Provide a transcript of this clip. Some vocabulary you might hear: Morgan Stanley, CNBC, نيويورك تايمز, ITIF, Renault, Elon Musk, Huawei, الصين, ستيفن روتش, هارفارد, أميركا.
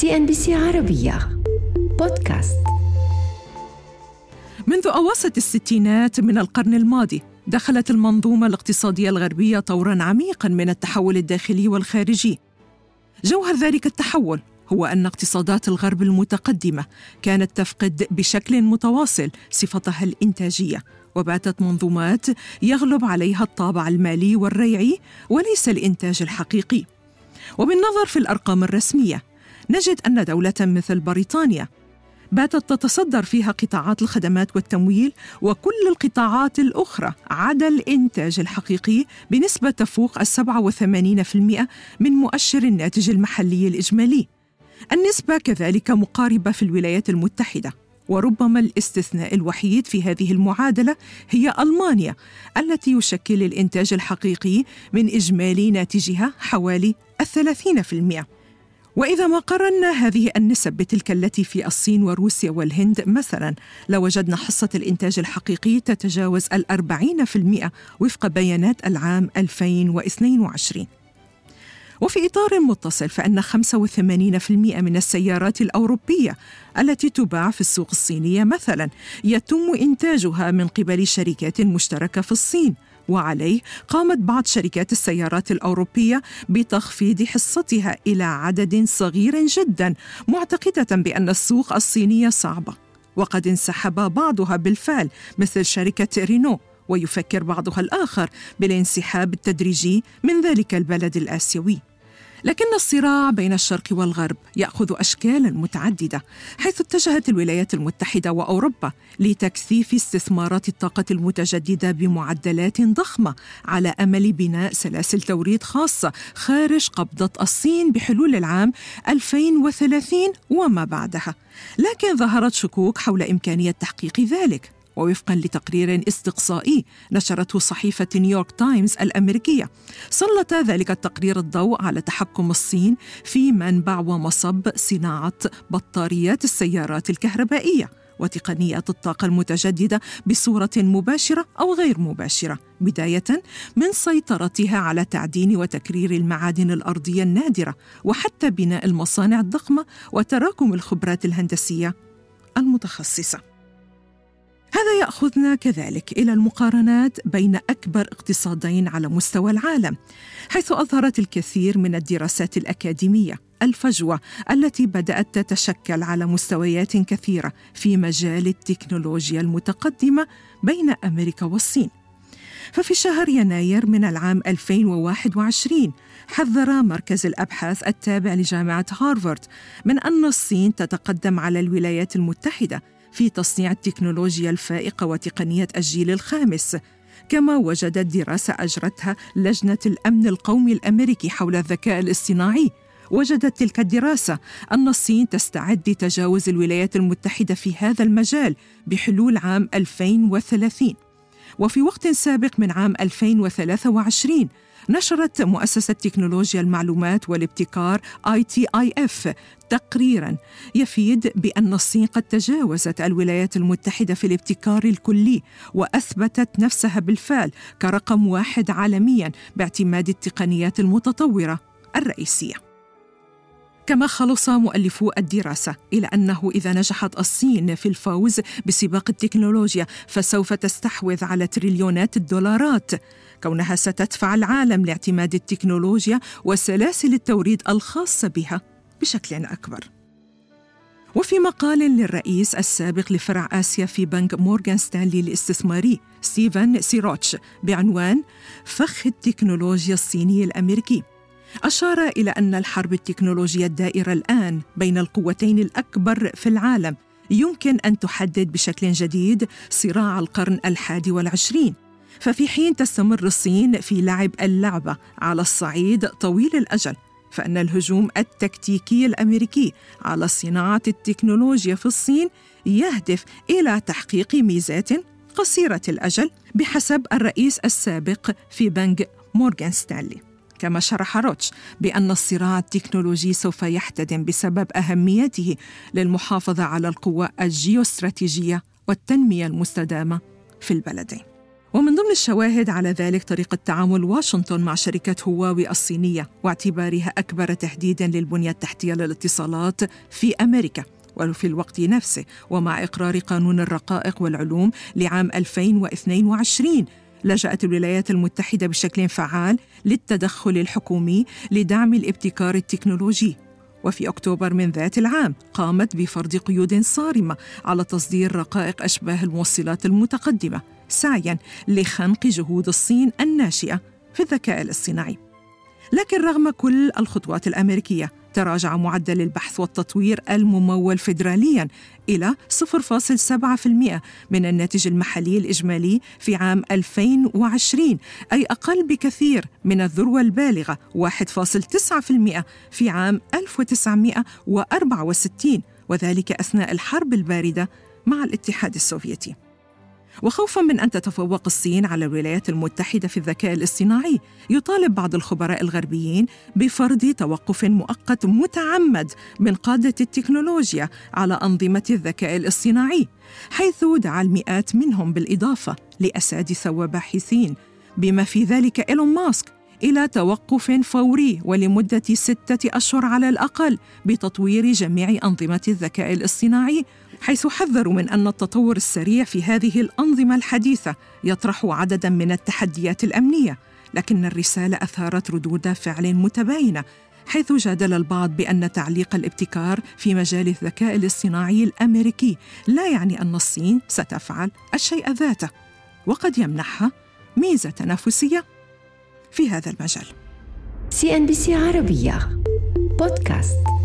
CNBC عربية بودكاست. منذ أواسط الستينات من القرن الماضي دخلت المنظومة الاقتصادية الغربية طوراً عميقاً من التحول الداخلي والخارجي. جوهر ذلك التحول هو أن اقتصادات الغرب المتقدمة كانت تفقد بشكل متواصل صفتها الإنتاجية، وباتت منظومات يغلب عليها الطابع المالي والريعي وليس الإنتاج الحقيقي. وبالنظر في الأرقام الرسمية نجد أن دولة مثل بريطانيا باتت تتصدر فيها قطاعات الخدمات والتمويل وكل القطاعات الأخرى عدا الإنتاج الحقيقي بنسبة تفوق 87% من مؤشر الناتج المحلي الإجمالي. النسبة كذلك مقاربة في الولايات المتحدة، وربما الاستثناء الوحيد في هذه المعادلة هي ألمانيا التي يشكل الإنتاج الحقيقي من إجمالي ناتجها حوالي 30%. وإذا ما قررنا هذه النسب بتلك التي في الصين وروسيا والهند مثلا، لوجدنا حصة الإنتاج الحقيقي تتجاوز 40% وفق بيانات العام 2022. وفي إطار متصل فإن 85% من السيارات الأوروبية التي تباع في السوق الصينية مثلا يتم إنتاجها من قبل شركات مشتركة في الصين، وعليه قامت بعض شركات السيارات الأوروبية بتخفيض حصتها إلى عدد صغير جدا، معتقدة بأن السوق الصينية صعبة، وقد انسحب بعضها بالفعل مثل شركة رينو، ويفكر بعضها الآخر بالانسحاب التدريجي من ذلك البلد الآسيوي. لكن الصراع بين الشرق والغرب يأخذ أشكالاً متعددة، حيث اتجهت الولايات المتحدة وأوروبا لتكثيف استثمارات الطاقة المتجددة بمعدلات ضخمة على أمل بناء سلاسل توريد خاصة خارج قبضة الصين بحلول العام 2030 وما بعدها. لكن ظهرت شكوك حول إمكانية تحقيق ذلك، ووفقاً لتقرير استقصائي نشرته صحيفة نيويورك تايمز الأمريكية، سلط ذلك التقرير الضوء على تحكم الصين في منبع ومصب صناعة بطاريات السيارات الكهربائية وتقنيات الطاقة المتجددة بصورة مباشرة أو غير مباشرة، بداية من سيطرتها على تعدين وتكرير المعادن الأرضية النادرة، وحتى بناء المصانع الضخمة وتراكم الخبرات الهندسية المتخصصة. هذا يأخذنا كذلك إلى المقارنات بين أكبر اقتصادين على مستوى العالم، حيث أظهرت الكثير من الدراسات الأكاديمية الفجوة التي بدأت تتشكل على مستويات كثيرة في مجال التكنولوجيا المتقدمة بين أمريكا والصين. ففي شهر يناير من العام 2021 حذر مركز الأبحاث التابع لجامعة هارفارد من أن الصين تتقدم على الولايات المتحدة في تصنيع التكنولوجيا الفائقة وتقنية الجيل الخامس، كما وجدت دراسة أجرتها لجنة الأمن القومي الأمريكي حول الذكاء الاصطناعي، وجدت تلك الدراسة أن الصين تستعد لتجاوز الولايات المتحدة في هذا المجال بحلول عام 2030. وفي وقت سابق من عام 2023 نشرت مؤسسة تكنولوجيا المعلومات والابتكار ITIF تقريراً يفيد بأن الصين قد تجاوزت الولايات المتحدة في الابتكار الكلي، وأثبتت نفسها بالفعل كرقم واحد عالمياً باعتماد التقنيات المتطورة الرئيسية. كما خلص مؤلفو الدراسة إلى أنه إذا نجحت الصين في الفوز بسباق التكنولوجيا فسوف تستحوذ على تريليونات الدولارات، كونها ستدفع العالم لاعتماد التكنولوجيا وسلاسل التوريد الخاصة بها بشكل أكبر. وفي مقال للرئيس السابق لفرع آسيا في بنك مورغان ستانلي الاستثماري ستيفن روتش بعنوان فخ التكنولوجيا الصيني الأمريكي، أشار إلى أن الحرب التكنولوجية الدائرة الآن بين القوتين الأكبر في العالم يمكن أن تحدد بشكل جديد صراع القرن 21، ففي حين تستمر الصين في لعب اللعبة على الصعيد طويل الأجل، فإن الهجوم التكتيكي الأمريكي على صناعة التكنولوجيا في الصين يهدف إلى تحقيق ميزات قصيرة الأجل بحسب الرئيس السابق في بنك مورغان ستانلي. كما شرح روتش بأن الصراع التكنولوجي سوف يحتدم بسبب أهميته للمحافظة على القوة الجيوستراتيجية والتنمية المستدامة في البلدين. ومن ضمن الشواهد على ذلك طريقة تعامل واشنطن مع شركة هواوي الصينية واعتبارها أكبر تهديد للبنية التحتية للاتصالات في أمريكا وفي الوقت نفسه، ومع إقرار قانون الرقائق والعلوم لعام 2022 لجأت الولايات المتحدة بشكل فعال للتدخل الحكومي لدعم الابتكار التكنولوجي. وفي أكتوبر من ذات العام قامت بفرض قيود صارمة على تصدير رقائق أشباه الموصلات المتقدمة سعياً لخنق جهود الصين الناشئة في الذكاء الاصطناعي. لكن رغم كل الخطوات الأمريكية تراجع معدل البحث والتطوير الممول فيدرالياً إلى 0.7% من الناتج المحلي الإجمالي في عام 2020، أي أقل بكثير من الذروة البالغة 1.9% في عام 1964، وذلك أثناء الحرب الباردة مع الاتحاد السوفيتي. وخوفاً من أن تتفوق الصين على الولايات المتحدة في الذكاء الاصطناعي، يطالب بعض الخبراء الغربيين بفرض توقف مؤقت متعمد من قادة التكنولوجيا على أنظمة الذكاء الاصطناعي، حيث دعا المئات منهم بالإضافة لأساتذة وباحثين بما في ذلك إيلون ماسك إلى توقف فوري ولمدة 6 أشهر على الأقل بتطوير جميع أنظمة الذكاء الاصطناعي، حيث حذروا من أن التطور السريع في هذه الأنظمة الحديثة يطرح عدداً من التحديات الأمنية. لكن الرسالة أثارت ردود فعل متباينة، حيث جادل البعض بأن تعليق الابتكار في مجال الذكاء الاصطناعي الأمريكي لا يعني أن الصين ستفعل الشيء ذاته، وقد يمنحها ميزة تنافسية في هذا المجال. CNBC عربية بودكاست.